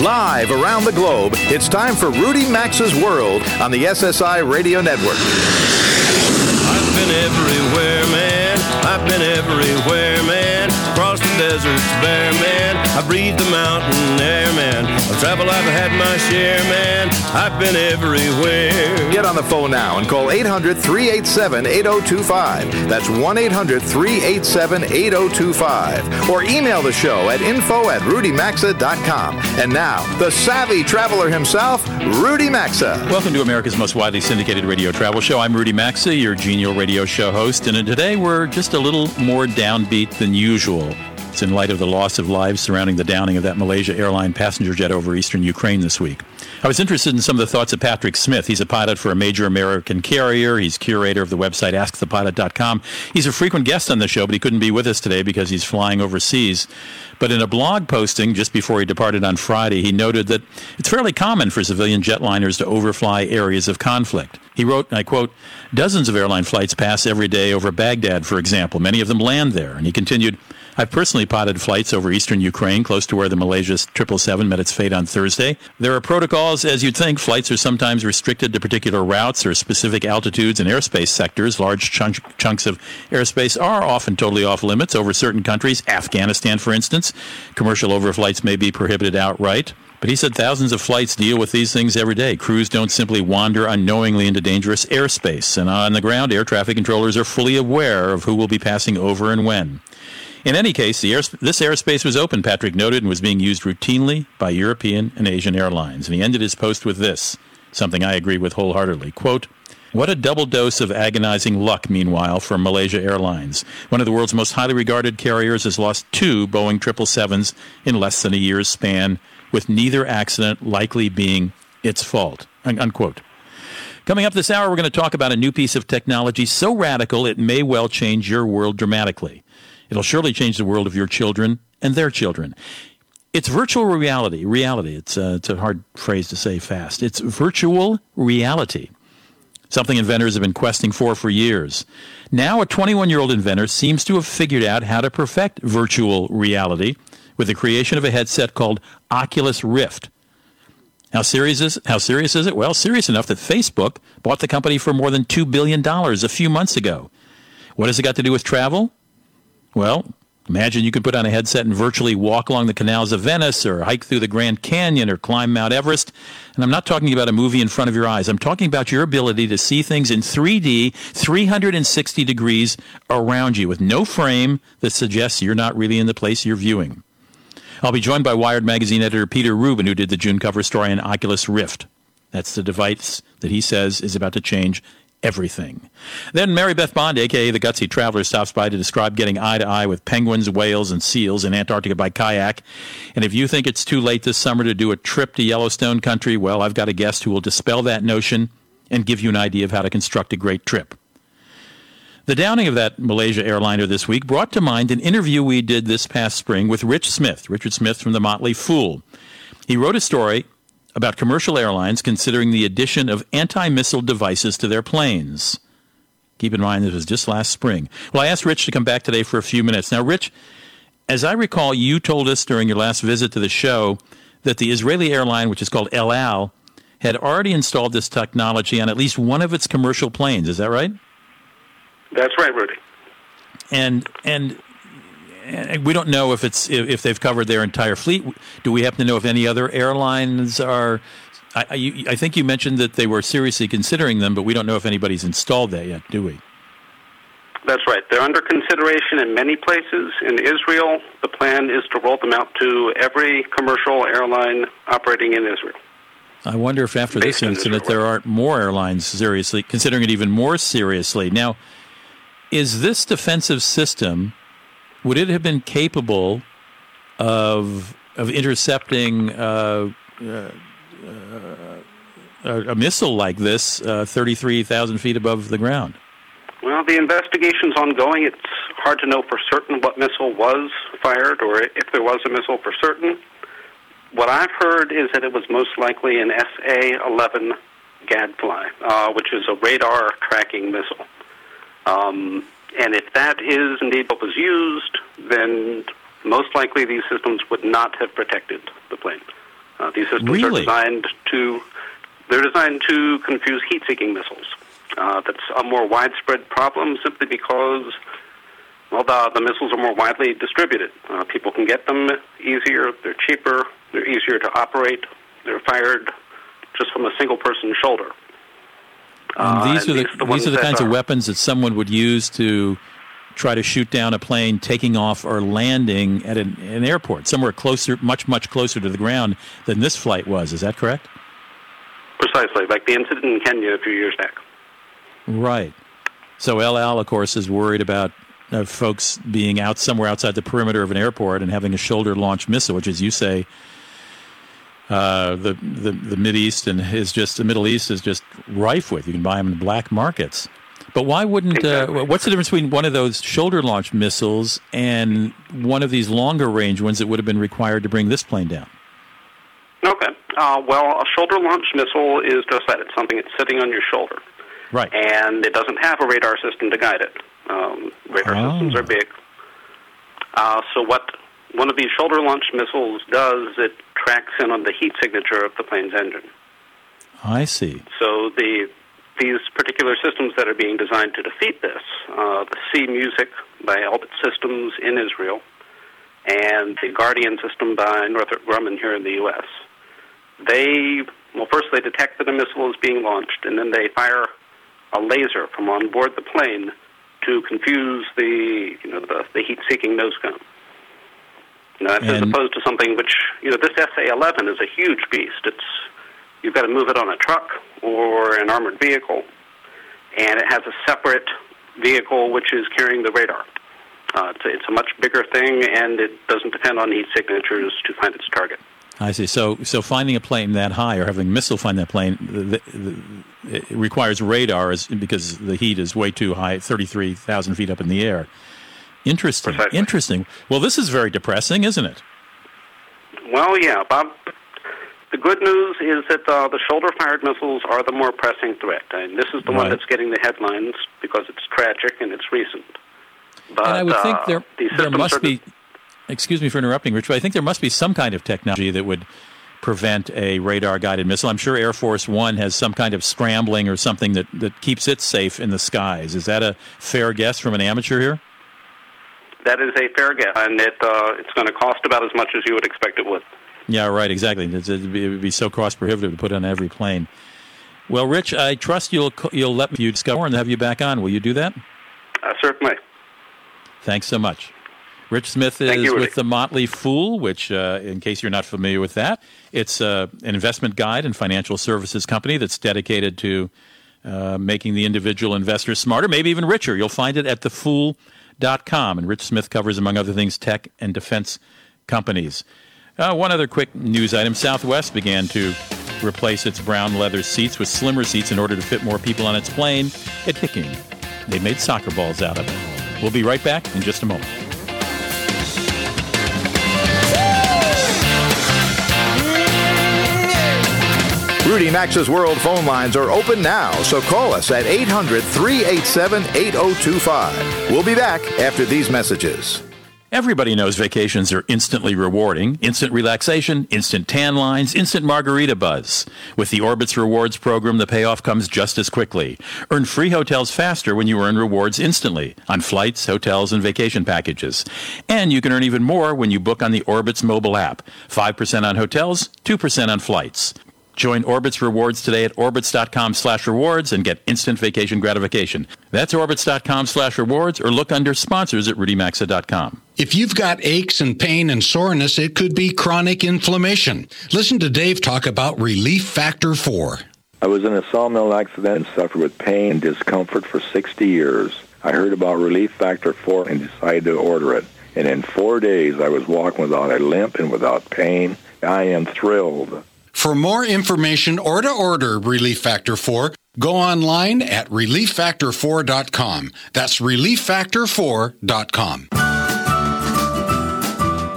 Live around the globe, it's time for Rudy Maxa's World on the SSI Radio Network. I've been everywhere, man. I've been everywhere, man. Across the deserts bare, man. I breathe the mountain air, man. I travel, I've had my share, man. I've been everywhere. Get on the phone now and call 800-387-8025. That's 1-800-387-8025. Or email the show at info@rudymaxa.com. And now, the savvy traveler himself, Rudy Maxa. Welcome to America's most widely syndicated radio travel show. I'm Rudy Maxa, your genial radio show host. And today we're just a little more downbeat than usual. It's in light of the loss of lives surrounding the downing of that Malaysia Airline passenger jet over eastern Ukraine this week. I was interested in some of the thoughts of Patrick Smith. He's a pilot for a major American carrier. He's curator of the website AskThePilot.com. He's a frequent guest on the show, but he couldn't be with us today because he's flying overseas. But in a blog posting just before he departed on Friday, he noted that it's fairly common for civilian jetliners to overfly areas of conflict. He wrote, and I quote, "Dozens of airline flights pass every day over Baghdad, for example. Many of them land there." And he continued, "I've personally potted flights over eastern Ukraine, close to where the Malaysia 777 met its fate on Thursday. There are protocols, as you'd think. Flights are sometimes restricted to particular routes or specific altitudes and airspace sectors. Large chunks of airspace are often totally off limits over certain countries. Afghanistan, for instance. Commercial overflights may be prohibited outright." But he said thousands of flights deal with these things every day. Crews don't simply wander unknowingly into dangerous airspace. And on the ground, air traffic controllers are fully aware of who will be passing over and when. In any case, this airspace was open, Patrick noted, and was being used routinely by European and Asian airlines. And he ended his post with this, something I agree with wholeheartedly. Quote, "What a double dose of agonizing luck, meanwhile, for Malaysia Airlines. One of the world's most highly regarded carriers has lost two Boeing 777s in less than a year's span, with neither accident likely being its fault." Unquote. Coming up this hour, we're going to talk about a new piece of technology so radical it may well change your world dramatically. It'll surely change the world of your children and their children. It's virtual reality. It's a hard phrase to say fast. It's virtual reality, something inventors have been questing for years. Now a 21-year-old inventor seems to have figured out how to perfect virtual reality with the creation of a headset called Oculus Rift. How serious is it? Well, serious enough that Facebook bought the company for more than $2 billion a few months ago. What has it got to do with travel? Well, imagine you could put on a headset and virtually walk along the canals of Venice or hike through the Grand Canyon or climb Mount Everest. And I'm not talking about a movie in front of your eyes. I'm talking about your ability to see things in 3D, 360 degrees around you with no frame that suggests you're not really in the place you're viewing. I'll be joined by Wired magazine editor Peter Rubin, who did the June cover story on Oculus Rift. That's the device that he says is about to change everything. Then Mary Beth Bond, a.k.a. the Gutsy Traveler, stops by to describe getting eye-to-eye with penguins, whales, and seals in Antarctica by kayak. And if you think it's too late this summer to do a trip to Yellowstone Country, well, I've got a guest who will dispel that notion and give you an idea of how to construct a great trip. The downing of that Malaysia airliner this week brought to mind an interview we did this past spring with Richard Smith from The Motley Fool. He wrote a story about commercial airlines considering the addition of anti-missile devices to their planes. Keep in mind, this was just last spring. Well, I asked Rich to come back today for a few minutes. Now, Rich, as I recall, you told us during your last visit to the show that the Israeli airline, which is called El Al, had already installed this technology on at least one of its commercial planes. Is that right? That's right, Rudy. And we don't know if they've covered their entire fleet. Do we happen to know if any other airlines are? I think you mentioned that they were seriously considering them, but we don't know if anybody's installed that yet, do we? That's right. They're under consideration in many places. In Israel, the plan is to roll them out to every commercial airline operating in Israel. I wonder if after this incident there aren't more airlines seriously considering it even more seriously. Now, is this defensive system? Would it have been capable of intercepting a missile like this 33,000 feet above the ground? Well, the investigation's ongoing. It's hard to know for certain what missile was fired or if there was a missile for certain. What I've heard is that it was most likely an SA-11 Gadfly, which is a radar tracking missile. And if that is indeed what was used, then most likely these systems would not have protected the plane. These systems are designed to confuse heat-seeking missiles. That's a more widespread problem simply because, well, the missiles are more widely distributed. People can get them easier, they're cheaper, they're easier to operate, they're fired just from a single person's shoulder. These are the kinds of weapons that someone would use to try to shoot down a plane taking off or landing at an airport, somewhere closer, much closer to the ground than this flight was. Is that correct? Precisely, like the incident in Kenya a few years back. Right. So El Al, of course, is worried about folks being out somewhere outside the perimeter of an airport and having a shoulder-launched missile, which, as you say, the Mideast and is just the Middle East is just rife with. You can buy them in black markets. But why wouldn't? What's the difference between one of those shoulder-launched missiles and one of these longer-range ones that would have been required to bring this plane down? Okay. Well, a shoulder-launched missile is just that. It's something that's sitting on your shoulder. Right. And it doesn't have a radar system to guide it. Radar systems are big. So what one of these shoulder-launched missiles does, it tracks in on the heat signature of the plane's engine. I see. So these particular systems that are being designed to defeat this, the C-Music by Orbitz Systems in Israel and the Guardian system by Northrop Grumman here in the U.S., first they detect that a missile is being launched, and then they fire a laser from on board the plane to confuse the heat-seeking nose cone. Now, as opposed to something which, this SA-11 is a huge beast. You've got to move it on a truck or an armored vehicle, and it has a separate vehicle which is carrying the radar. It's a much bigger thing, and it doesn't depend on heat signatures to find its target. I see. So finding a plane that high or having a missile find that plane it requires radar because the heat is way too high, 33,000 feet up in the air. Interesting. Precisely. Interesting. Well, this is very depressing, isn't it? Well, yeah, Bob. The good news is that the shoulder-fired missiles are the more pressing threat. And this is the one that's getting the headlines because it's tragic and it's recent. But and I would think there must be... Excuse me for interrupting, Rich, but I think there must be some kind of technology that would prevent a radar-guided missile. I'm sure Air Force One has some kind of scrambling or something that keeps it safe in the skies. Is that a fair guess from an amateur here? That is a fair guess, and it's going to cost about as much as you would expect it would. Yeah, right, exactly. It would be so cost-prohibitive to put on every plane. Well, Rich, I trust you'll let me discover more and have you back on. Will you do that? Certainly. Thanks so much. Rich Smith is with The Motley Fool, which, in case you're not familiar with that, it's an investment guide and financial services company that's dedicated to making the individual investor smarter, maybe even richer. You'll find it at thefool.com. And Rich Smith covers, among other things, tech and defense companies. One other quick news item. Southwest began to replace its brown leather seats with slimmer seats in order to fit more people on its plane. It's kicking. They made soccer balls out of it. We'll be right back in just a moment. Rudy Maxa's World phone lines are open now, so call us at 800-387-8025. We'll be back after these messages. Everybody knows vacations are instantly rewarding. Instant relaxation, instant tan lines, instant margarita buzz. With the Orbitz Rewards program, the payoff comes just as quickly. Earn free hotels faster when you earn rewards instantly on flights, hotels, and vacation packages. And you can earn even more when you book on the Orbitz mobile app. 5% on hotels, 2% on flights. Join Orbitz Rewards today at Orbitz.com/rewards and get instant vacation gratification. That's Orbitz.com/rewards or look under sponsors at RudyMaxa.com. If you've got aches and pain and soreness, it could be chronic inflammation. Listen to Dave talk about Relief Factor 4. I was in a sawmill accident and suffered with pain and discomfort for 60 years. I heard about Relief Factor 4 and decided to order it. And in 4 days, I was walking without a limp and without pain. I am thrilled. For more information or to order Relief Factor 4, go online at ReliefFactor4.com. That's ReliefFactor4.com.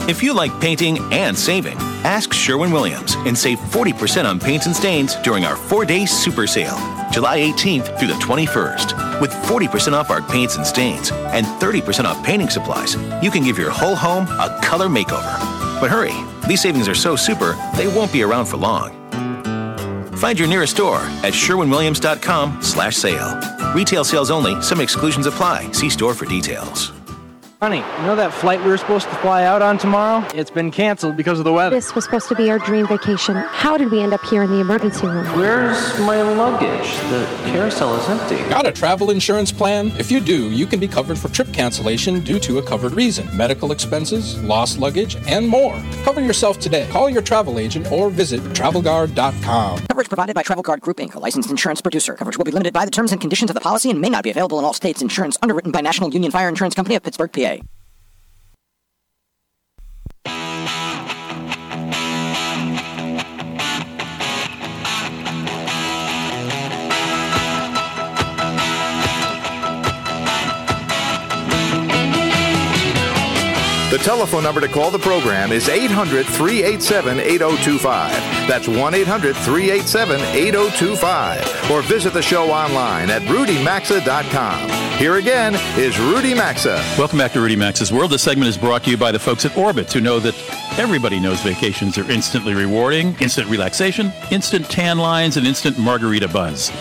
If you like painting and saving, ask Sherwin-Williams and save 40% on paints and stains during our 4-day super sale, July 18th through the 21st. With 40% off our paints and stains and 30% off painting supplies, you can give your whole home a color makeover. But hurry, These savings are so super, they won't be around for long. Find your nearest store at sherwinwilliams.com/sale. Retail sales only. Some exclusions apply. See store for details. Honey, you know that flight we were supposed to fly out on tomorrow? It's been canceled because of the weather. This was supposed to be our dream vacation. How did we end up here in the emergency room? Where's my luggage? The carousel is empty. Got a travel insurance plan? If you do, you can be covered for trip cancellation due to a covered reason, medical expenses, lost luggage, and more. Cover yourself today. Call your travel agent or visit TravelGuard.com. Coverage provided by TravelGuard Group, Inc., a licensed insurance producer. Coverage will be limited by the terms and conditions of the policy and may not be available in all states. Insurance underwritten by National Union Fire Insurance Company of Pittsburgh, PA. The telephone number to call the program is 800-387-8025. That's 1-800-387-8025. Or visit the show online at rudymaxa.com. Here again is Rudy Maxa. Welcome back to Rudy Maxa's World. This segment is brought to you by the folks at Orbitz, who know that everybody knows vacations are instantly rewarding, instant relaxation, instant tan lines, and instant margarita buzz.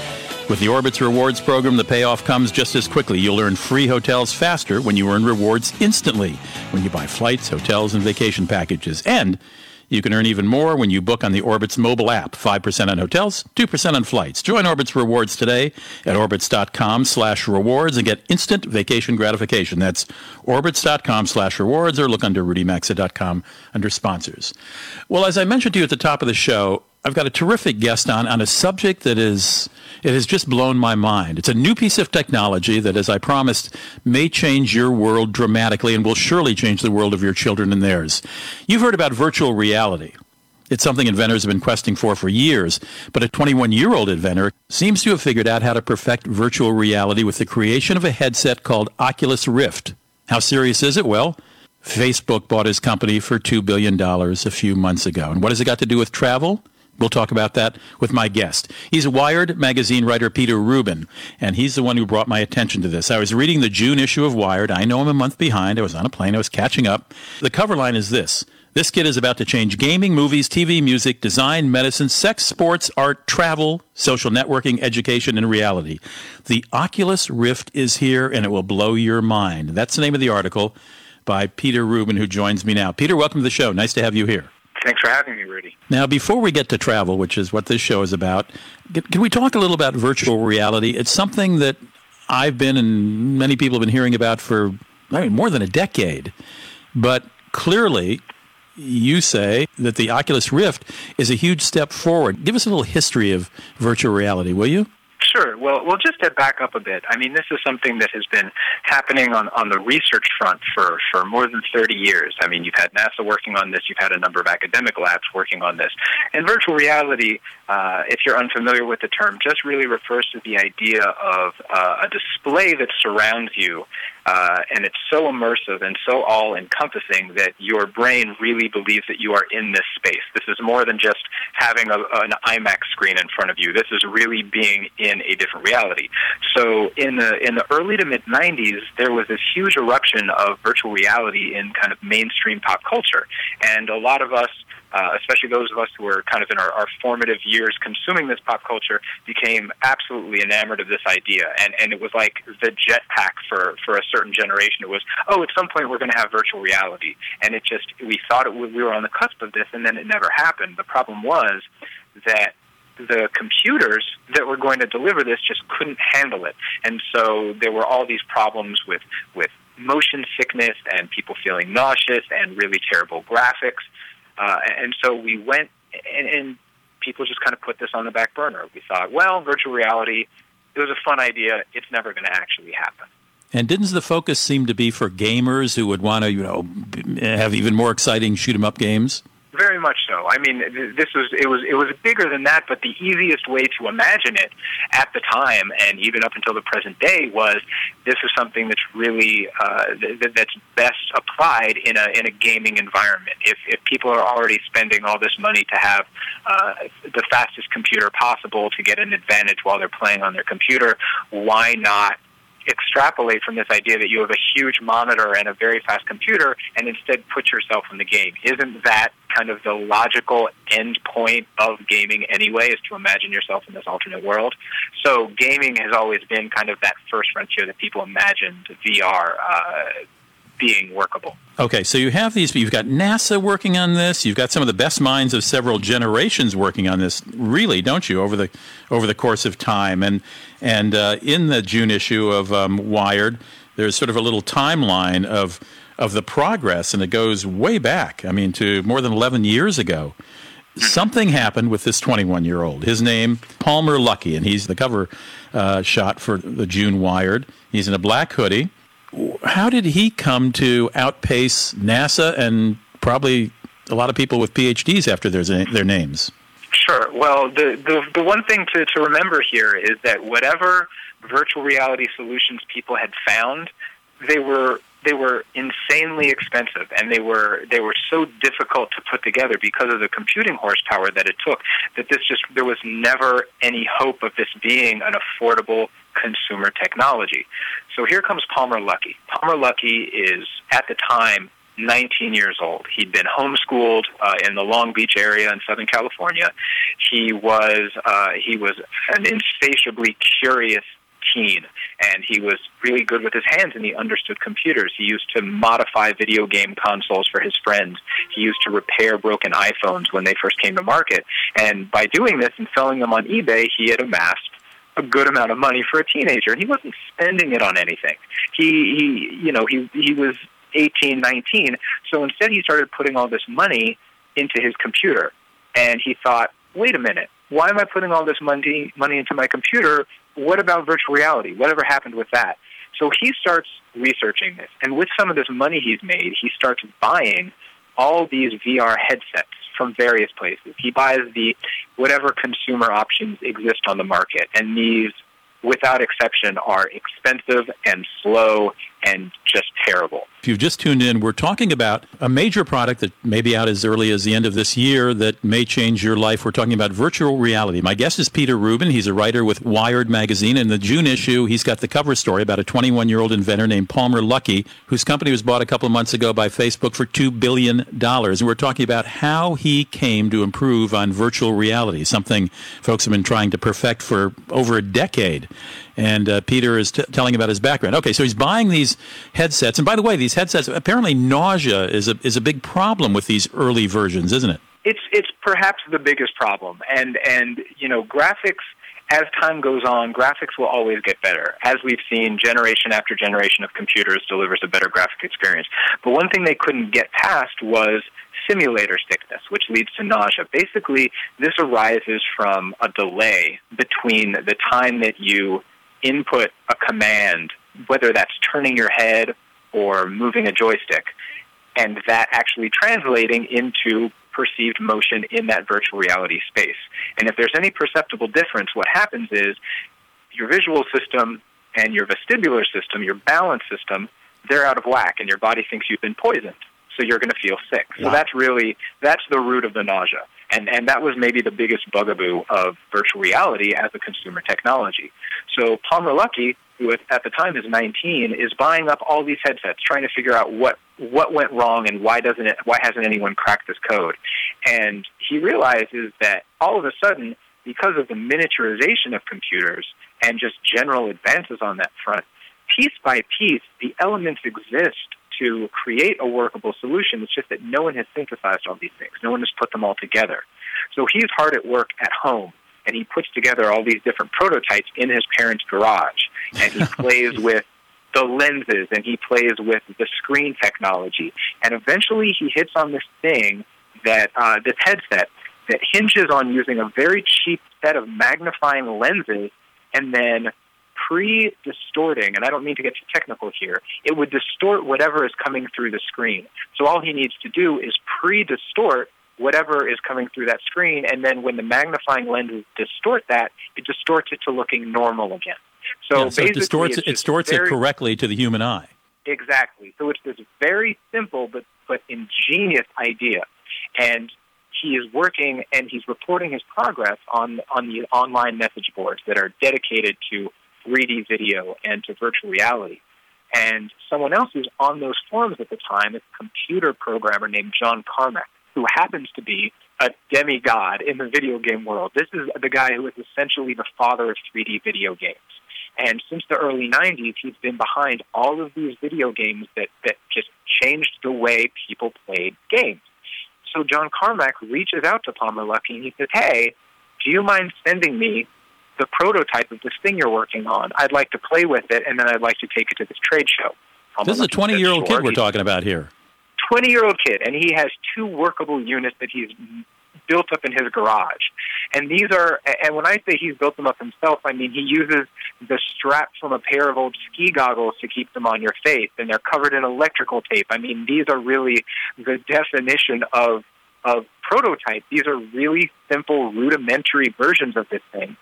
With the Orbitz Rewards program, the payoff comes just as quickly. You'll earn free hotels faster when you earn rewards instantly when you buy flights, hotels, and vacation packages. And you can earn even more when you book on the Orbitz mobile app. 5% on hotels, 2% on flights. Join Orbitz Rewards today at Orbitz.com/rewards and get instant vacation gratification. That's Orbitz.com/rewards or look under RudyMaxa.com under sponsors. Well, as I mentioned to you at the top of the show, I've got a terrific guest on a subject that has just blown my mind. It's a new piece of technology that, as I promised, may change your world dramatically and will surely change the world of your children and theirs. You've heard about virtual reality. It's something inventors have been questing for years, but a 21-year-old inventor seems to have figured out how to perfect virtual reality with the creation of a headset called Oculus Rift. How serious is it? Well, Facebook bought his company for $2 billion a few months ago. And what has it got to do with travel? We'll talk about that with my guest. He's Wired magazine writer Peter Rubin, and he's the one who brought my attention to this. I was reading the June issue of Wired. I know I'm a month behind. I was on a plane. I was catching up. The cover line is this. This kid is about to change gaming, movies, TV, music, design, medicine, sex, sports, art, travel, social networking, education, and reality. The Oculus Rift is here, and it will blow your mind. That's the name of the article by Peter Rubin, who joins me now. Peter, welcome to the show. Nice to have you here. Thanks for having me, Rudy. Now, before we get to travel, which is what this show is about, can we talk a little about virtual reality? It's something that I've been and many people have been hearing about for more than a decade. But clearly, you say that the Oculus Rift is a huge step forward. Give us a little history of virtual reality, will you? Sure. Well, we'll just step back up a bit. I mean, this is something that has been happening on the research front for more than 30 years. I mean, you've had NASA working on this. You've had a number of academic labs working on this. And virtual reality, if you're unfamiliar with the term, just really refers to the idea of a display that surrounds you. And it's so immersive and so all-encompassing that your brain really believes that you are in this space. This is more than just having an IMAX screen in front of you. This is really being in a different reality. So in the early to mid-'90s, there was this huge eruption of virtual reality in kind of mainstream pop culture. And a lot of us, especially those of us who were kind of in our formative years consuming this pop culture, became absolutely enamored of this idea. And it was like the jetpack for a certain generation. It was, at some point we're going to have virtual reality. And it just, we thought we were on the cusp of this, and then it never happened. The problem was that the computers that were going to deliver this just couldn't handle it. And so there were all these problems with motion sickness and people feeling nauseous and really terrible graphics. And so we went, and people just kind of put this on the back burner. We thought, well, virtual reality, it was a fun idea. It's never going to actually happen. And didn't the focus seem to be for gamers who would want to, have even more exciting shoot-'em-up games? Very much so. I mean, it was bigger than that, but the easiest way to imagine it at the time, and even up until the present day, was this is something that's really that's best applied in a gaming environment. If people are already spending all this money to have the fastest computer possible to get an advantage while they're playing on their computer, why not extrapolate from this idea that you have a huge monitor and a very fast computer and instead put yourself in the game. Isn't that kind of the logical end point of gaming anyway, is to imagine yourself in this alternate world? So gaming has always been kind of that first frontier that people imagined VR being workable. Okay, so you have these, you've got NASA working on this, you've got some of the best minds of several generations working on this, really, don't you, over the course of time. And in the June issue of Wired, there's sort of a little timeline of the progress, and it goes way back, I mean, to more than 11 years ago. Something happened with this 21-year-old. His name, Palmer Luckey, and he's the cover shot for the June Wired. He's in a black hoodie. How did he come to outpace NASA and probably a lot of people with PhDs after their names? Sure. Well, the one thing to remember here is that whatever virtual reality solutions people had found, they were insanely expensive, and they were so difficult to put together because of the computing horsepower that it took, that there was never any hope of this being an affordable consumer technology. So here comes Palmer Luckey. Palmer Luckey is, at the time, 19 years old. He'd been homeschooled in the Long Beach area in Southern California. He was an insatiably curious teen, and he was really good with his hands, and he understood computers. He used to modify video game consoles for his friends. He used to repair broken iPhones when they first came to market. And by doing this and selling them on eBay, he had amassed a good amount of money for a teenager, and he wasn't spending it on anything. He was 18, 19, so instead he started putting all this money into his computer, and he thought, wait a minute, why am I putting all this money into my computer? What about virtual reality? Whatever happened with that? So he starts researching this, and with some of this money he's made, he starts buying all these VR headsets from various places. He buys whatever consumer options exist on the market, and these, without exception, are expensive and slow and just terrible. If you've just tuned in, we're talking about a major product that may be out as early as the end of this year that may change your life. We're talking about virtual reality. My guest is Peter Rubin. He's a writer with Wired magazine. In the June issue, he's got the cover story about a 21-year-old inventor named Palmer Luckey, whose company was bought a couple of months ago by Facebook for $2 billion. And we're talking about how he came to improve on virtual reality, something folks have been trying to perfect for over a decade. And Peter is telling about his background. Okay, so he's buying these headsets. And by the way, these headsets, apparently nausea is a big problem with these early versions, isn't it? It's perhaps the biggest problem. And you know, graphics, as time goes on, graphics will always get better. As we've seen, generation after generation of computers delivers a better graphic experience. But one thing they couldn't get past was simulator sickness, which leads to nausea. Basically, this arises from a delay between the time that you input a command, whether that's turning your head or moving a joystick, and that actually translating into perceived motion in that virtual reality space. And if there's any perceptible difference, what happens is your visual system and your vestibular system, your balance system, they're out of whack, and your body thinks you've been poisoned, so you're going to feel sick. So that's the root of the nausea. And that was maybe the biggest bugaboo of virtual reality as a consumer technology. So Palmer Luckey, who at the time is 19, is buying up all these headsets, trying to figure out what went wrong and why hasn't anyone cracked this code. And he realizes that all of a sudden, because of the miniaturization of computers and just general advances on that front, piece by piece, the elements exist to create a workable solution. It's just that no one has synthesized all these things. No one has put them all together. So he's hard at work at home, and he puts together all these different prototypes in his parents' garage. And he plays with the lenses, and he plays with the screen technology. And eventually he hits on this thing, this headset, that hinges on using a very cheap set of magnifying lenses and then pre-distorting, and I don't mean to get too technical here, it would distort whatever is coming through the screen. So all he needs to do is pre-distort whatever is coming through that screen, and then when the magnifying lenses distort that, it distorts it to looking normal again. So basically it distorts it correctly to the human eye. Exactly. So it's this very simple but ingenious idea. And he is working and he's reporting his progress on the online message boards that are dedicated to 3D video and to virtual reality. And someone else who's on those forums at the time is a computer programmer named John Carmack, who happens to be a demigod in the video game world. This is the guy who is essentially the father of 3D video games. And since the early 90s, he's been behind all of these video games that just changed the way people played games. So John Carmack reaches out to Palmer Luckey and he says, "Hey, do you mind sending me the prototype of this thing you're working on? I'd like to play with it, and then I'd like to take it to this trade show." This is a 20-year-old kid we're talking about here. 20-year-old kid, and he has two workable units that he's built up in his garage. And these are, and when I say he's built them up himself, I mean he uses the strap from a pair of old ski goggles to keep them on your face, and they're covered in electrical tape. I mean, these are really the definition of prototype. These are really simple, rudimentary versions of this thing.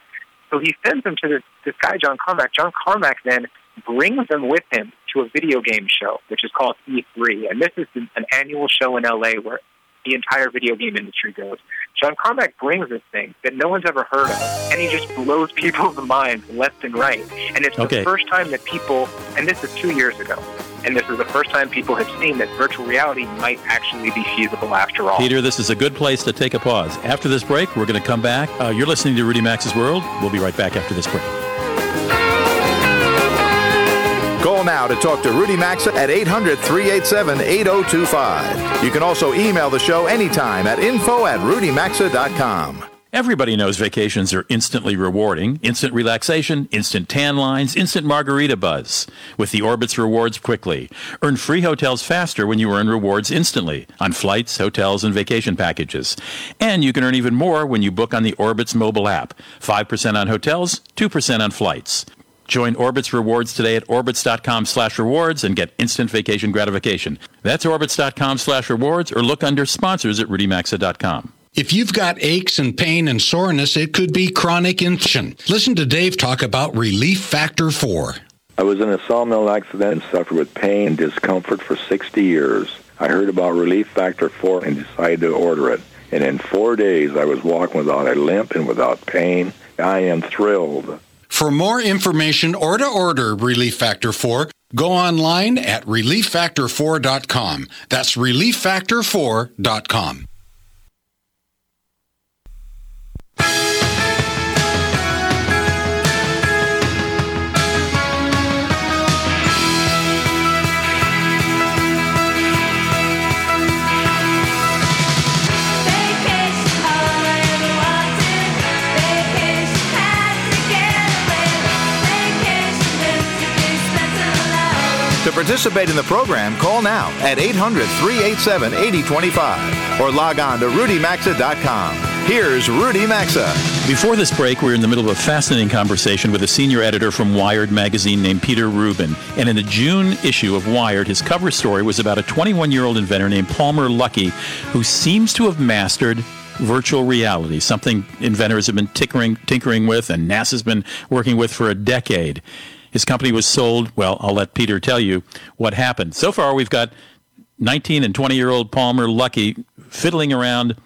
So he sends them to this guy, John Carmack. John Carmack then brings them with him to a video game show, which is called E3. And this is an annual show in L.A. where the entire video game industry goes. John Carmack brings this thing that no one's ever heard of, and he just blows people's minds left and right. And it's the first time that people, and this is 2 years ago, and this is the first time people have seen that virtual reality might actually be feasible after all. Peter, this is a good place to take a pause. After this break, we're going to come back. You're listening to Rudy Max's World. We'll be right back after this break. Call now to talk to Rudy Maxa at 800-387-8025. You can also email the show anytime at info@rudymaxa.com. Everybody knows vacations are instantly rewarding. Instant relaxation, instant tan lines, instant margarita buzz. With the Orbitz Rewards Quickly. Earn free hotels faster when you earn rewards instantly on flights, hotels, and vacation packages. And you can earn even more when you book on the Orbitz mobile app. 5% on hotels, 2% on flights. Join Orbitz Rewards today at Orbitz.com/rewards and get instant vacation gratification. That's Orbitz.com/rewards or look under sponsors at RudyMaxa.com. If you've got aches and pain and soreness, it could be chronic inflammation. Listen to Dave talk about Relief Factor 4. I was in a sawmill accident and suffered with pain and discomfort for 60 years. I heard about Relief Factor 4 and decided to order it. And in 4 days, I was walking without a limp and without pain. I am thrilled. For more information or to order Relief Factor 4, go online at ReliefFactor4.com. That's ReliefFactor4.com. To participate in the program, call now at 800-387-8025 or log on to RudyMaxa.com. Here's Rudy Maxa. Before this break, we're in the middle of a fascinating conversation with a senior editor from Wired magazine named Peter Rubin. And in the June issue of Wired, his cover story was about a 21-year-old inventor named Palmer Luckey who seems to have mastered virtual reality, something inventors have been tinkering with and NASA's been working with for a decade. His company was sold. Well, I'll let Peter tell you what happened. So far, we've got 19- and 20-year-old Palmer Luckey fiddling around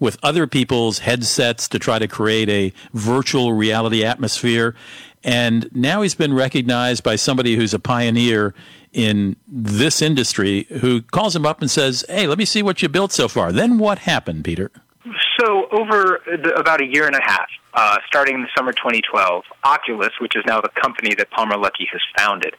with other people's headsets to try to create a virtual reality atmosphere. And now he's been recognized by somebody who's a pioneer in this industry who calls him up and says, "Hey, let me see what you built so far." Then what happened, Peter? So over about a year and a half, starting in the summer 2012, Oculus, which is now the company that Palmer Luckey has founded,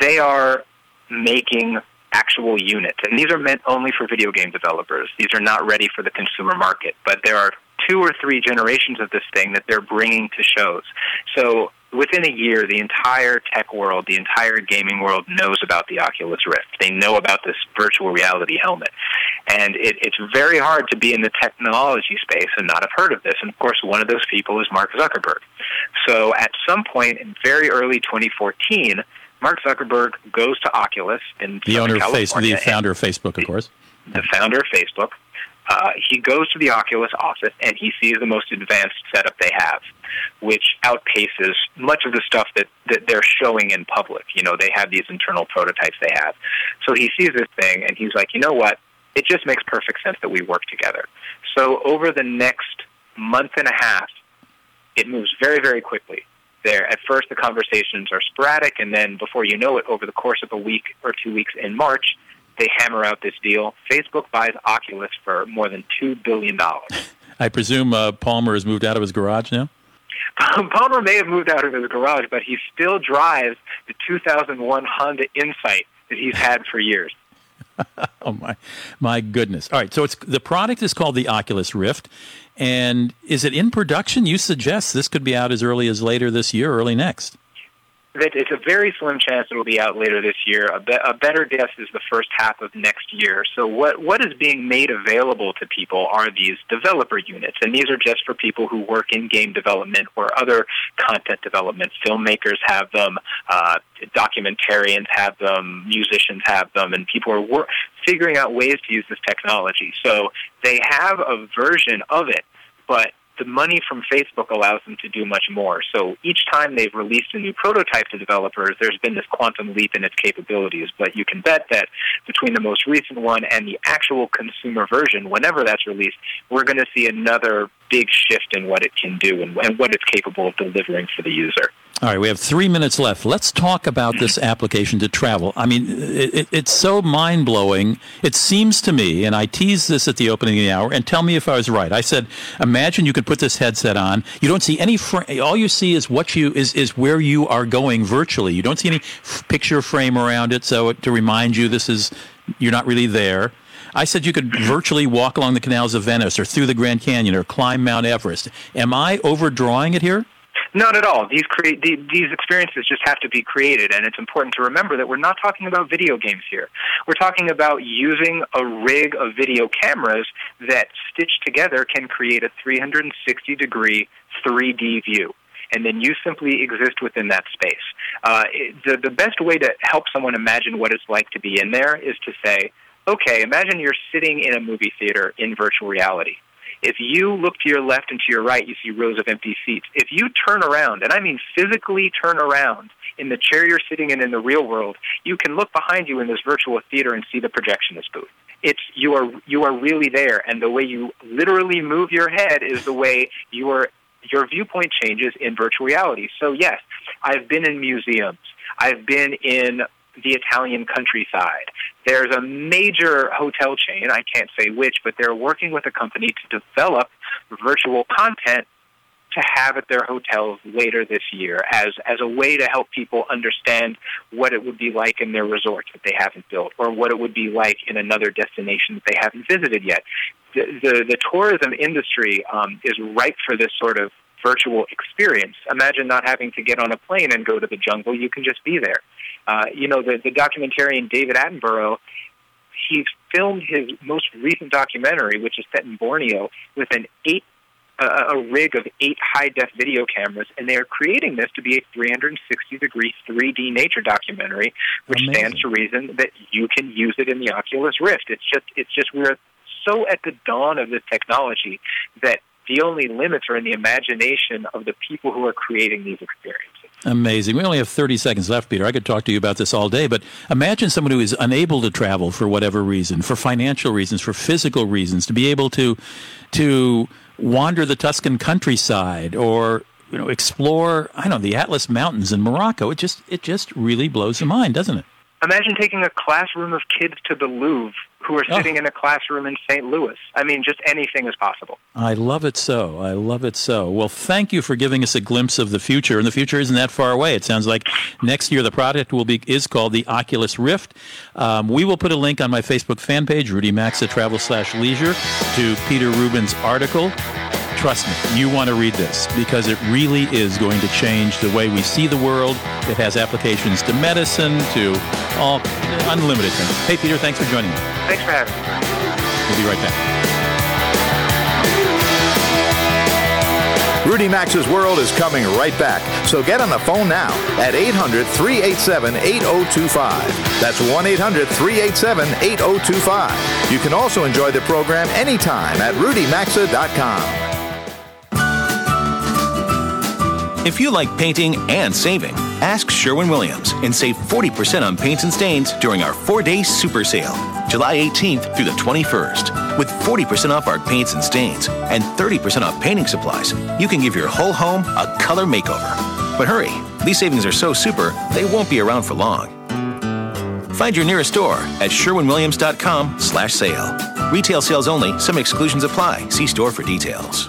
they are making actual units. And these are meant only for video game developers. These are not ready for the consumer market. But there are 2 or 3 generations of this thing that they're bringing to shows. So within a year, the entire tech world, the entire gaming world knows about the Oculus Rift. They know about this virtual reality helmet. And it's very hard to be in the technology space and not have heard of this. And, of course, one of those people is Mark Zuckerberg. So at some point in very early 2014, Mark Zuckerberg goes to Oculus in Southern California. The founder of Facebook, of course. The founder of Facebook. He goes to the Oculus office, and he sees the most advanced setup they have, which outpaces much of the stuff that they're showing in public. You know, they have these internal prototypes they have. So he sees this thing, and he's like, you know what? It just makes perfect sense that we work together. So over the next month and a half, it moves very, very quickly. there. At first, the conversations are sporadic, and then before you know it, over the course of a week or 2 weeks in March, they hammer out this deal. Facebook buys Oculus for more than $2 billion. I presume Palmer has moved out of his garage now? Palmer may have moved out of his garage, but he still drives the 2001 Honda Insight that he's had for years. Oh, my goodness. All right, so the product is called the Oculus Rift, and is it in production? You suggest this could be out as early as later this year, early next. It's a very slim chance it will be out later this year. A better guess is the first half of next year. So what is being made available to people are these developer units, and these are just for people who work in game development or other content development. Filmmakers have them, documentarians have them, musicians have them, and people are figuring out ways to use this technology. So they have a version of it, but the money from Facebook allows them to do much more. So each time they've released a new prototype to developers, there's been this quantum leap in its capabilities. But you can bet that between the most recent one and the actual consumer version, whenever that's released, we're going to see another big shift in what it can do and what it's capable of delivering for the user. All right, we have 3 minutes left. Let's talk about this application to travel. I mean, it's so mind-blowing. It seems to me, and I teased this at the opening of the hour, and tell me if I was right. I said, imagine you could put this headset on. You don't see any all you see is where you are going virtually. You don't see any picture frame around it, so to remind you you're not really there. I said you could virtually walk along the canals of Venice or through the Grand Canyon or climb Mount Everest. Am I overdrawing it here? Not at all. These experiences just have to be created, and it's important to remember that we're not talking about video games here. We're talking about using a rig of video cameras that stitched together can create a 360-degree 3D view, and then you simply exist within that space. The best way to help someone imagine what it's like to be in there is to say, okay, imagine you're sitting in a movie theater in virtual reality. If you look to your left and to your right, you see rows of empty seats. If you turn around, and I mean physically turn around in the chair you're sitting in the real world, you can look behind you in this virtual theater and see the projectionist booth. You are really there, and the way you literally move your head is the way your viewpoint changes in virtual reality. So yes, I've been in museums. I've been in the Italian countryside. There's a major hotel chain, I can't say which, but they're working with a company to develop virtual content to have at their hotels later this year as a way to help people understand what it would be like in their resort that they haven't built or what it would be like in another destination that they haven't visited yet. The tourism industry is ripe for this sort of virtual experience. Imagine not having to get on a plane and go to the jungle. You can just be there. The documentarian David Attenborough, he filmed his most recent documentary, which is set in Borneo, with a rig of 8 high-def video cameras, and they are creating this to be a 360-degree 3D nature documentary, which Amazing. Stands to reason that you can use it in the Oculus Rift. It's just we're so at the dawn of this technology that the only limits are in the imagination of the people who are creating these experiences. Amazing. We only have 30 seconds left, Peter. I could talk to you about this all day, but imagine someone who is unable to travel for whatever reason, for financial reasons, for physical reasons, to be able to wander the Tuscan countryside or explore, the Atlas Mountains in Morocco. It just really blows the mind, doesn't it? Imagine taking a classroom of kids to the Louvre who are sitting in a classroom in St. Louis. I mean, just anything is possible. I love it so. I love it so. Well, thank you for giving us a glimpse of the future, and the future isn't that far away. It sounds like next year the product is called the Oculus Rift. We will put a link on my Facebook fan page, Rudy Maxa Travel/Leisure, to Peter Rubin's article. Trust me, you want to read this because it really is going to change the way we see the world. It has applications to medicine, to all unlimited things. Hey, Peter, thanks for joining me. Thanks for having me. We'll be right back. Rudy Maxa's World is coming right back, so get on the phone now at 800-387-8025. That's 1-800-387-8025. You can also enjoy the program anytime at rudymaxa.com. If you like painting and saving, ask Sherwin-Williams and save 40% on paints and stains during our 4-day super sale, July 18th through the 21st. With 40% off our paints and stains and 30% off painting supplies, you can give your whole home a color makeover. But hurry, these savings are so super, they won't be around for long. Find your nearest store at sherwinwilliams.com/sale. Retail sales only. Some exclusions apply. See store for details.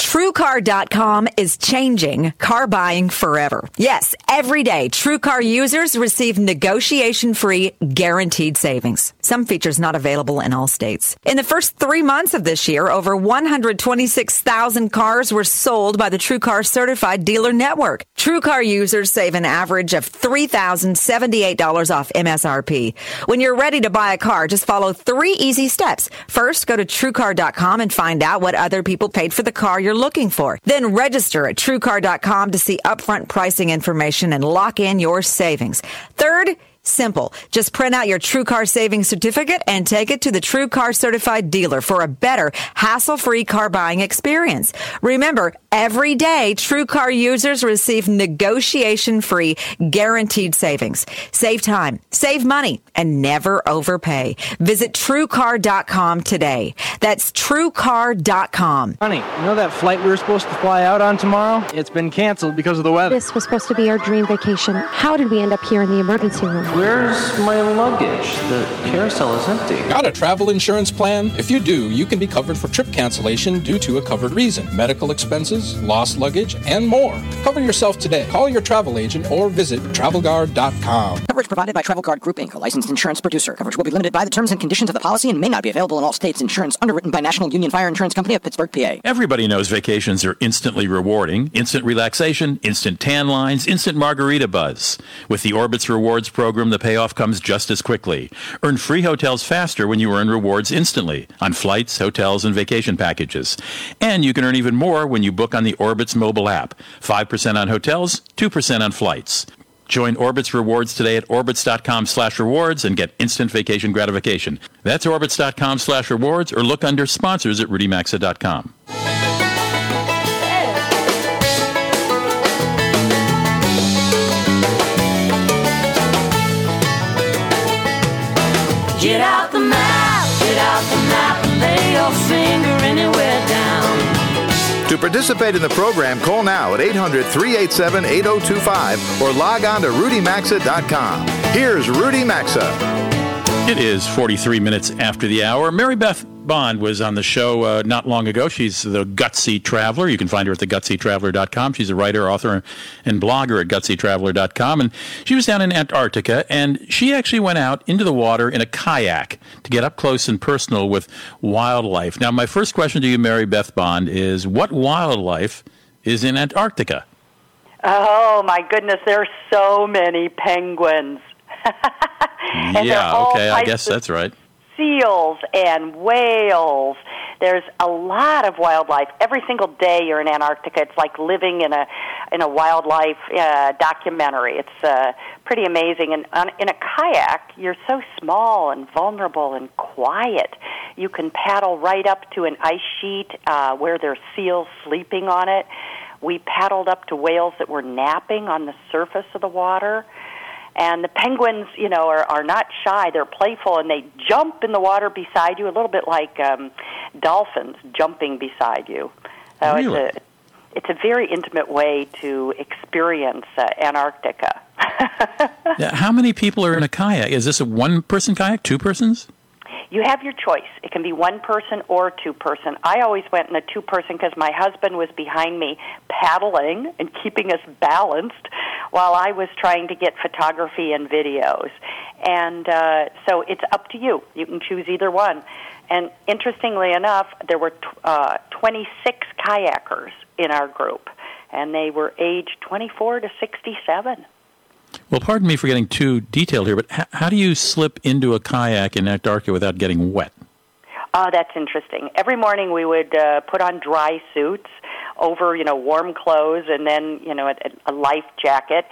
TrueCar.com is changing car buying forever. Yes, every day, TrueCar users receive negotiation-free guaranteed savings. Some features not available in all states. In the first 3 months of this year, over 126,000 cars were sold by the TrueCar Certified Dealer Network. TrueCar users save an average of $3,078 off MSRP. When you're ready to buy a car, just follow three easy steps. First, go to TrueCar.com and find out what other people paid for the car you're looking for. Then register at TrueCar.com to see upfront pricing information and lock in your savings. Third, simple. Just print out your TrueCar savings certificate and take it to the TrueCar certified dealer for a better, hassle-free car buying experience. Remember, every day, TrueCar users receive negotiation-free, guaranteed savings. Save time, save money, and never overpay. Visit TrueCar.com today. That's TrueCar.com. Honey, you know that flight we were supposed to fly out on tomorrow? It's been canceled because of the weather. This was supposed to be our dream vacation. How did we end up here in the emergency room? Where's my luggage? The carousel is empty. Got a travel insurance plan? If you do, you can be covered for trip cancellation due to a covered reason, medical expenses, lost luggage, and more. Cover yourself today. Call your travel agent or visit TravelGuard.com. Coverage provided by TravelGuard Group, Inc., a licensed insurance producer. Coverage will be limited by the terms and conditions of the policy and may not be available in all states. Insurance underwritten by National Union Fire Insurance Company of Pittsburgh, PA. Everybody knows vacations are instantly rewarding. Instant relaxation, instant tan lines, instant margarita buzz. With the Orbitz Rewards program, the payoff comes just as quickly. Earn free hotels faster when you earn rewards instantly on flights, hotels, and vacation packages. And you can earn even more when you book on the Orbitz mobile app. 5% on hotels, 2% on flights. Join Orbitz Rewards today at Orbitz.com/rewards and get instant vacation gratification. That's Orbitz.com/rewards or look under sponsors at RudyMaxa.com. Get out the map, get out the map, and lay your finger anywhere down. To participate in the program, call now at 800-387-8025 or log on to RudyMaxa.com. Here's Rudy Maxa. It is 43 minutes after the hour. Mary Beth Bond was on the show not long ago. She's the Gutsy Traveler. You can find her at thegutsytraveler.com. She's a writer, author, and blogger at gutsytraveler.com. And she was down in Antarctica, and she actually went out into the water in a kayak to get up close and personal with wildlife. Now, my first question to you, Mary Beth Bond, is what wildlife is in Antarctica? Oh, my goodness. There's so many penguins. And yeah, okay, I guess that's right. Seals and whales. There's a lot of wildlife. Every single day you're in Antarctica. It's like living in a wildlife documentary. It's pretty amazing. And in a kayak, you're so small and vulnerable and quiet. You can paddle right up to an ice sheet where there's seals sleeping on it. We paddled up to whales that were napping on the surface of the water. And the penguins, you know, are not shy. They're playful, and they jump in the water beside you, a little bit like dolphins jumping beside you. So really? It's a very intimate way to experience Antarctica. Yeah, how many people are in a kayak? Is this a one-person kayak, two persons? You have your choice. It can be one person or two person. I always went in a two person because my husband was behind me paddling and keeping us balanced while I was trying to get photography and videos. And so it's up to you. You can choose either one. And interestingly enough, there were 26 kayakers in our group, and they were aged 24 to 67. Well, pardon me for getting too detailed here, but how do you slip into a kayak in Antarctica without getting wet? That's interesting. Every morning we would put on dry suits. over, warm clothes and then, a life jacket.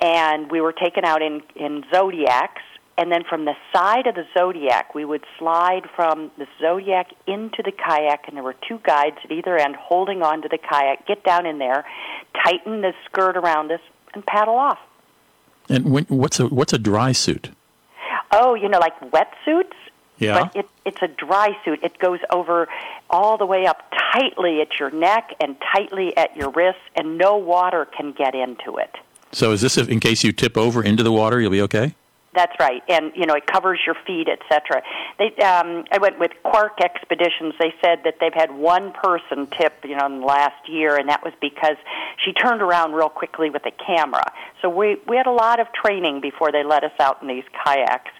And we were taken out in Zodiacs. And then from the side of the Zodiac, we would slide from the Zodiac into the kayak, and there were two guides at either end holding on to the kayak, get down in there, tighten the skirt around us, and paddle off. And what's a dry suit? Oh, like wetsuits? Yeah. But it's a dry suit. It goes over all the way up tightly at your neck and tightly at your wrists, and no water can get into it. So is this in case you tip over into the water, you'll be okay? That's right, and it covers your feet, etc. I went with Quark Expeditions. They said that they've had one person tip, in the last year, and that was because she turned around real quickly with a camera. So we had a lot of training before they let us out in these kayaks,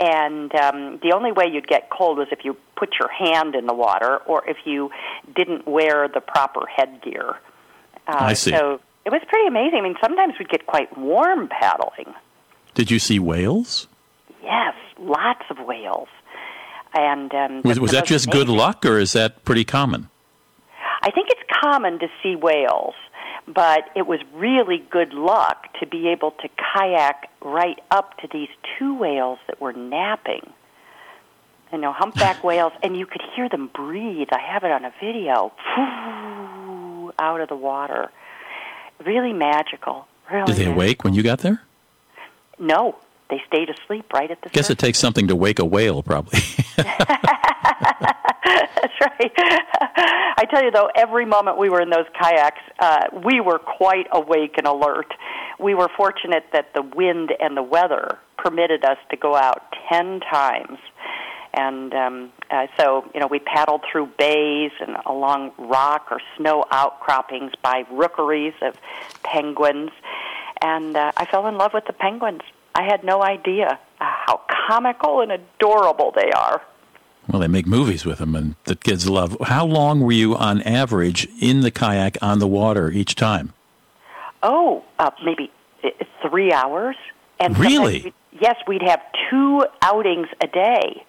and the only way you'd get cold was if you put your hand in the water or if you didn't wear the proper headgear. I see. So it was pretty amazing. I mean, sometimes we'd get quite warm paddling. Did you see whales? Yes, lots of whales. And was that just amazing. Good luck, or is that pretty common? I think it's common to see whales, but it was really good luck to be able to kayak right up to these two whales that were napping. Humpback whales, and you could hear them breathe. I have it on a video. Out of the water. Really magical. Really Did they magical. Wake when you got there? No, they stayed asleep right at the surface. Guess it takes something to wake a whale, probably. That's right. I tell you, though, every moment we were in those kayaks, we were quite awake and alert. We were fortunate that the wind and the weather permitted us to go out 10 times. And so we paddled through bays and along rock or snow outcroppings by rookeries of penguins. And I fell in love with the penguins. I had no idea how comical and adorable they are. Well, they make movies with them, and the kids love. How long were you, on average, in the kayak on the water each time? Oh, maybe 3 hours. And really? Yes, we'd have 2 outings a day.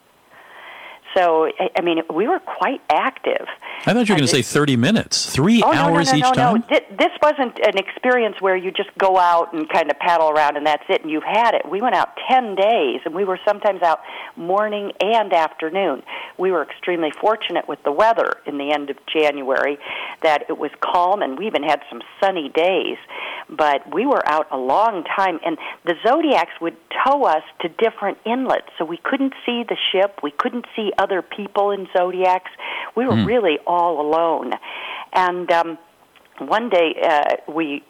So, I mean, we were quite active. I thought you were going to say 30 minutes, 3 hours each time? No. This wasn't an experience where you just go out and kind of paddle around and that's it and you've had it. We went out 10 days, and we were sometimes out morning and afternoon. We were extremely fortunate with the weather in the end of January that it was calm, and we even had some sunny days. But we were out a long time, and the Zodiacs would tow us to different inlets, so we couldn't see the ship, we couldn't see other people in Zodiacs. We were really all alone. And one day we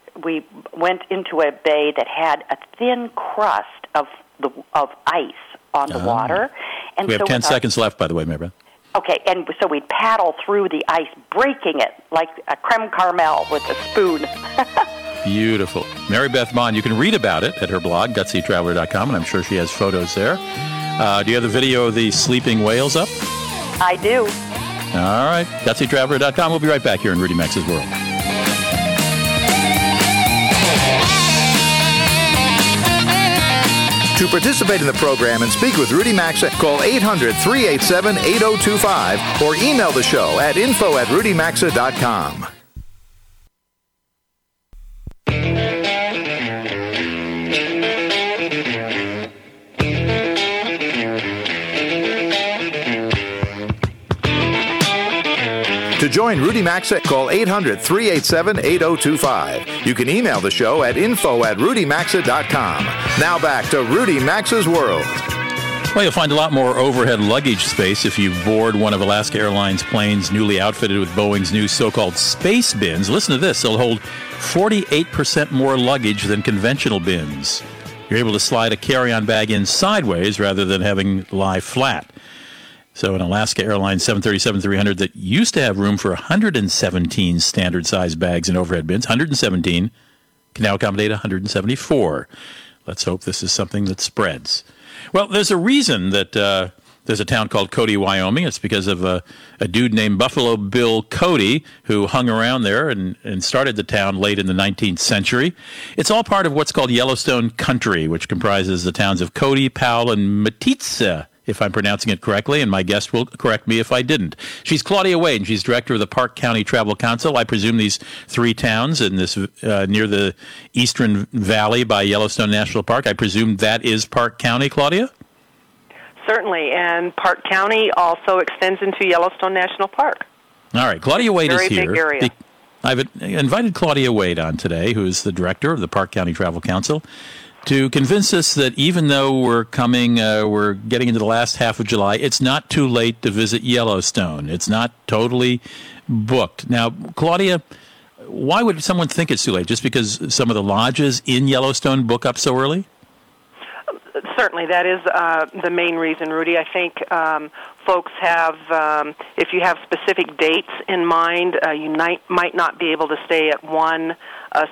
went into a bay that had a thin crust of ice on the water. And we have 10 seconds left, by the way, Mary Beth. Okay, and so we'd paddle through the ice, breaking it like a creme caramel with a spoon. Beautiful. Mary Beth Bond, you can read about it at her blog, gutsytraveler.com, and I'm sure she has photos there. Do you have the video of the sleeping whales up? I do. All right. GutsyTraveler.com. We'll be right back here in Rudy Max's World. To participate in the program and speak with Rudy Maxa, call 800-387-8025 or email the show at info@rudymaxa.com. To join Rudy Maxa, call 800-387-8025. You can email the show at info@rudymaxa.com. Now back to Rudy Maxa's World. Well, you'll find a lot more overhead luggage space if you board one of Alaska Airlines' planes newly outfitted with Boeing's new so-called space bins. Listen to this. They'll hold 48% more luggage than conventional bins. You're able to slide a carry-on bag in sideways rather than having lie flat. So an Alaska Airlines 737-300 that used to have room for 117 standard-sized bags and overhead bins, 117, can now accommodate 174. Let's hope this is something that spreads. Well, there's a reason that there's a town called Cody, Wyoming. It's because of a dude named Buffalo Bill Cody who hung around there and started the town late in the 19th century. It's all part of what's called Yellowstone Country, which comprises the towns of Cody, Powell, and Meeteetse if I'm pronouncing it correctly, and my guest will correct me if I didn't. She's Claudia Wade, and she's director of the Park County Travel Council. I presume these three towns in this near the Eastern Valley by Yellowstone National Park, I presume that is Park County, Claudia? Certainly, and Park County also extends into Yellowstone National Park. All right, Claudia Wade is here. Very big area. I've invited Claudia Wade on today, who is the director of the Park County Travel Council, to convince us that even though we're getting into the last half of July, it's not too late to visit Yellowstone. It's not totally booked. Now, Claudia, why would someone think it's too late? Just because some of the lodges in Yellowstone book up so early? Certainly, that is the main reason, Rudy. I think folks have, if you have specific dates in mind, you might not be able to stay at one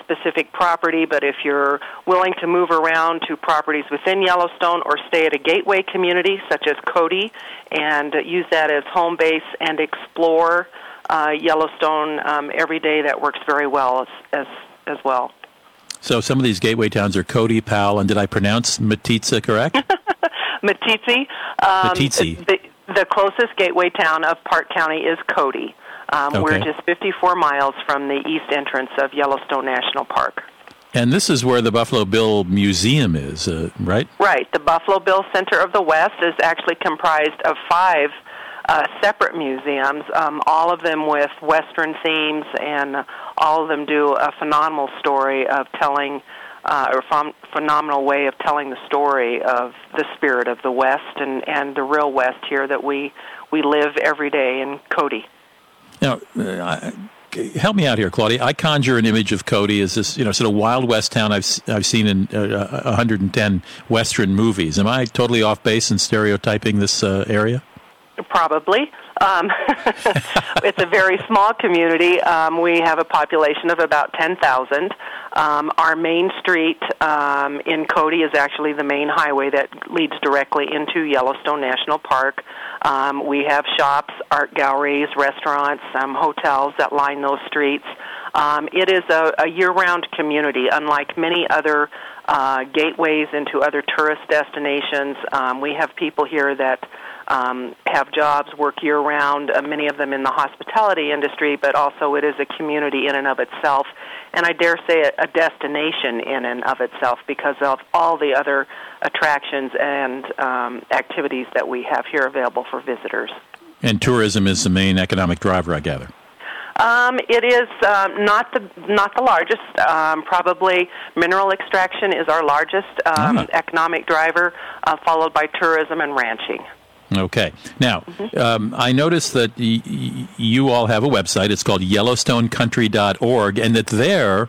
specific property, but if you're willing to move around to properties within Yellowstone or stay at a gateway community such as Cody and use that as home base and explore Yellowstone every day, that works very well as well. So some of these gateway towns are Cody, Powell, and did I pronounce Meeteetse correct? Meeteetse. Meeteetse. The closest gateway town of Park County is Cody. Okay. We're just 54 miles from the east entrance of Yellowstone National Park. And this is where the Buffalo Bill Museum is, right? Right. The Buffalo Bill Center of the West is actually comprised of five separate museums, all of them with Western themes, and all of them do a phenomenal story of telling, phenomenal way of telling the story of the spirit of the West and the real West here that we live every day in Cody. Now, help me out here, Claudia. I conjure an image of Cody as this, sort of Wild West town I've seen in 110 Western movies. Am I totally off base in stereotyping this area? Probably. It's a very small community. We have a population of about 10,000. Our main street in Cody is actually the main highway that leads directly into Yellowstone National Park. We have shops, art galleries, restaurants, hotels that line those streets. It is a year-round community, unlike many other gateways into other tourist destinations. We have people here that have jobs, work year-round, many of them in the hospitality industry, but also it is a community in and of itself, and I dare say a destination in and of itself because of all the other attractions and activities that we have here available for visitors. And tourism is the main economic driver, I gather. It is not the largest. Probably mineral extraction is our largest economic driver, followed by tourism and ranching. Okay. Now, I noticed that you all have a website. It's called yellowstonecountry.org, and that there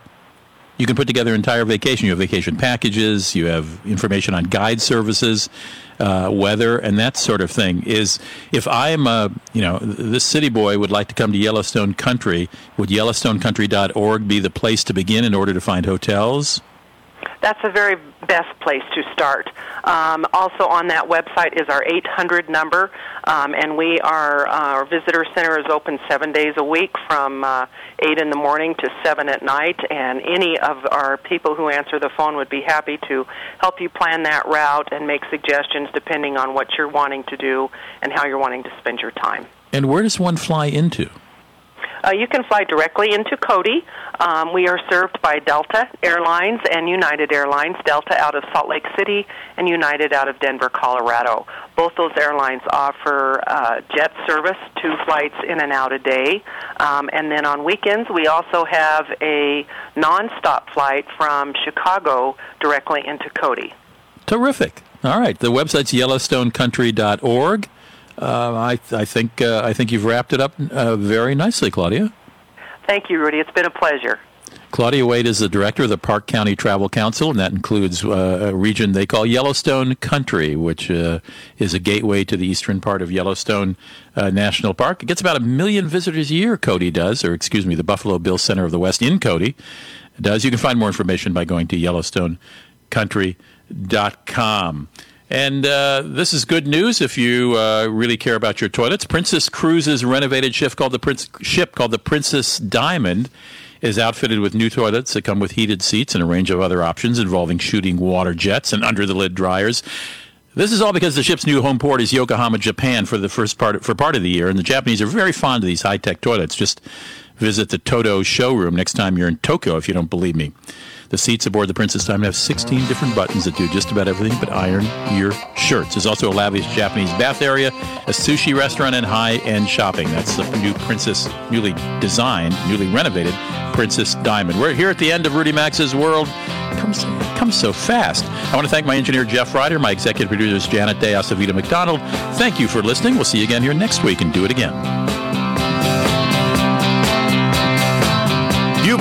you can put together an entire vacation. You have vacation packages. You have information on guide services, weather, and that sort of thing. If I'm this city boy would like to come to Yellowstone Country, would yellowstonecountry.org be the place to begin in order to find hotels? That's the very best place to start. Also on that website is our 800 number, and our visitor center is open 7 days a week from 8 in the morning to 7 at night, and any of our people who answer the phone would be happy to help you plan that route and make suggestions depending on what you're wanting to do and how you're wanting to spend your time. And where does one fly into? You can fly directly into Cody. We are served by Delta Airlines and United Airlines, Delta out of Salt Lake City and United out of Denver, Colorado. Both those airlines offer jet service, 2 flights in and out a day. And then on weekends, we also have a nonstop flight from Chicago directly into Cody. Terrific. All right. The website's yellowstonecountry.org. I think you've wrapped it up very nicely, Claudia. Thank you, Rudy. It's been a pleasure. Claudia Wade is the director of the Park County Travel Council, and that includes a region they call Yellowstone Country, which is a gateway to the eastern part of Yellowstone National Park. It gets about 1 million visitors a year, the Buffalo Bill Center of the West in Cody does. You can find more information by going to yellowstonecountry.com. And this is good news if you really care about your toilets. Princess Cruises' renovated ship called the Princess Diamond is outfitted with new toilets that come with heated seats and a range of other options involving shooting water jets and under-the-lid dryers. This is all because the ship's new home port is Yokohama, Japan, for the part of the year, and the Japanese are very fond of these high-tech toilets. Just visit the Toto showroom next time you're in Tokyo if you don't believe me. The seats aboard the Princess Diamond have 16 different buttons that do just about everything but iron your shirts. There's also a lavish Japanese bath area, a sushi restaurant, and high-end shopping. That's the newly renovated Princess Diamond. We're here at the end of Rudy Max's World. It comes so fast. I want to thank my engineer, Jeff Ryder, my executive producers, Janet Day, Asavita McDonald. Thank you for listening. We'll see you again here next week, and do it again. You've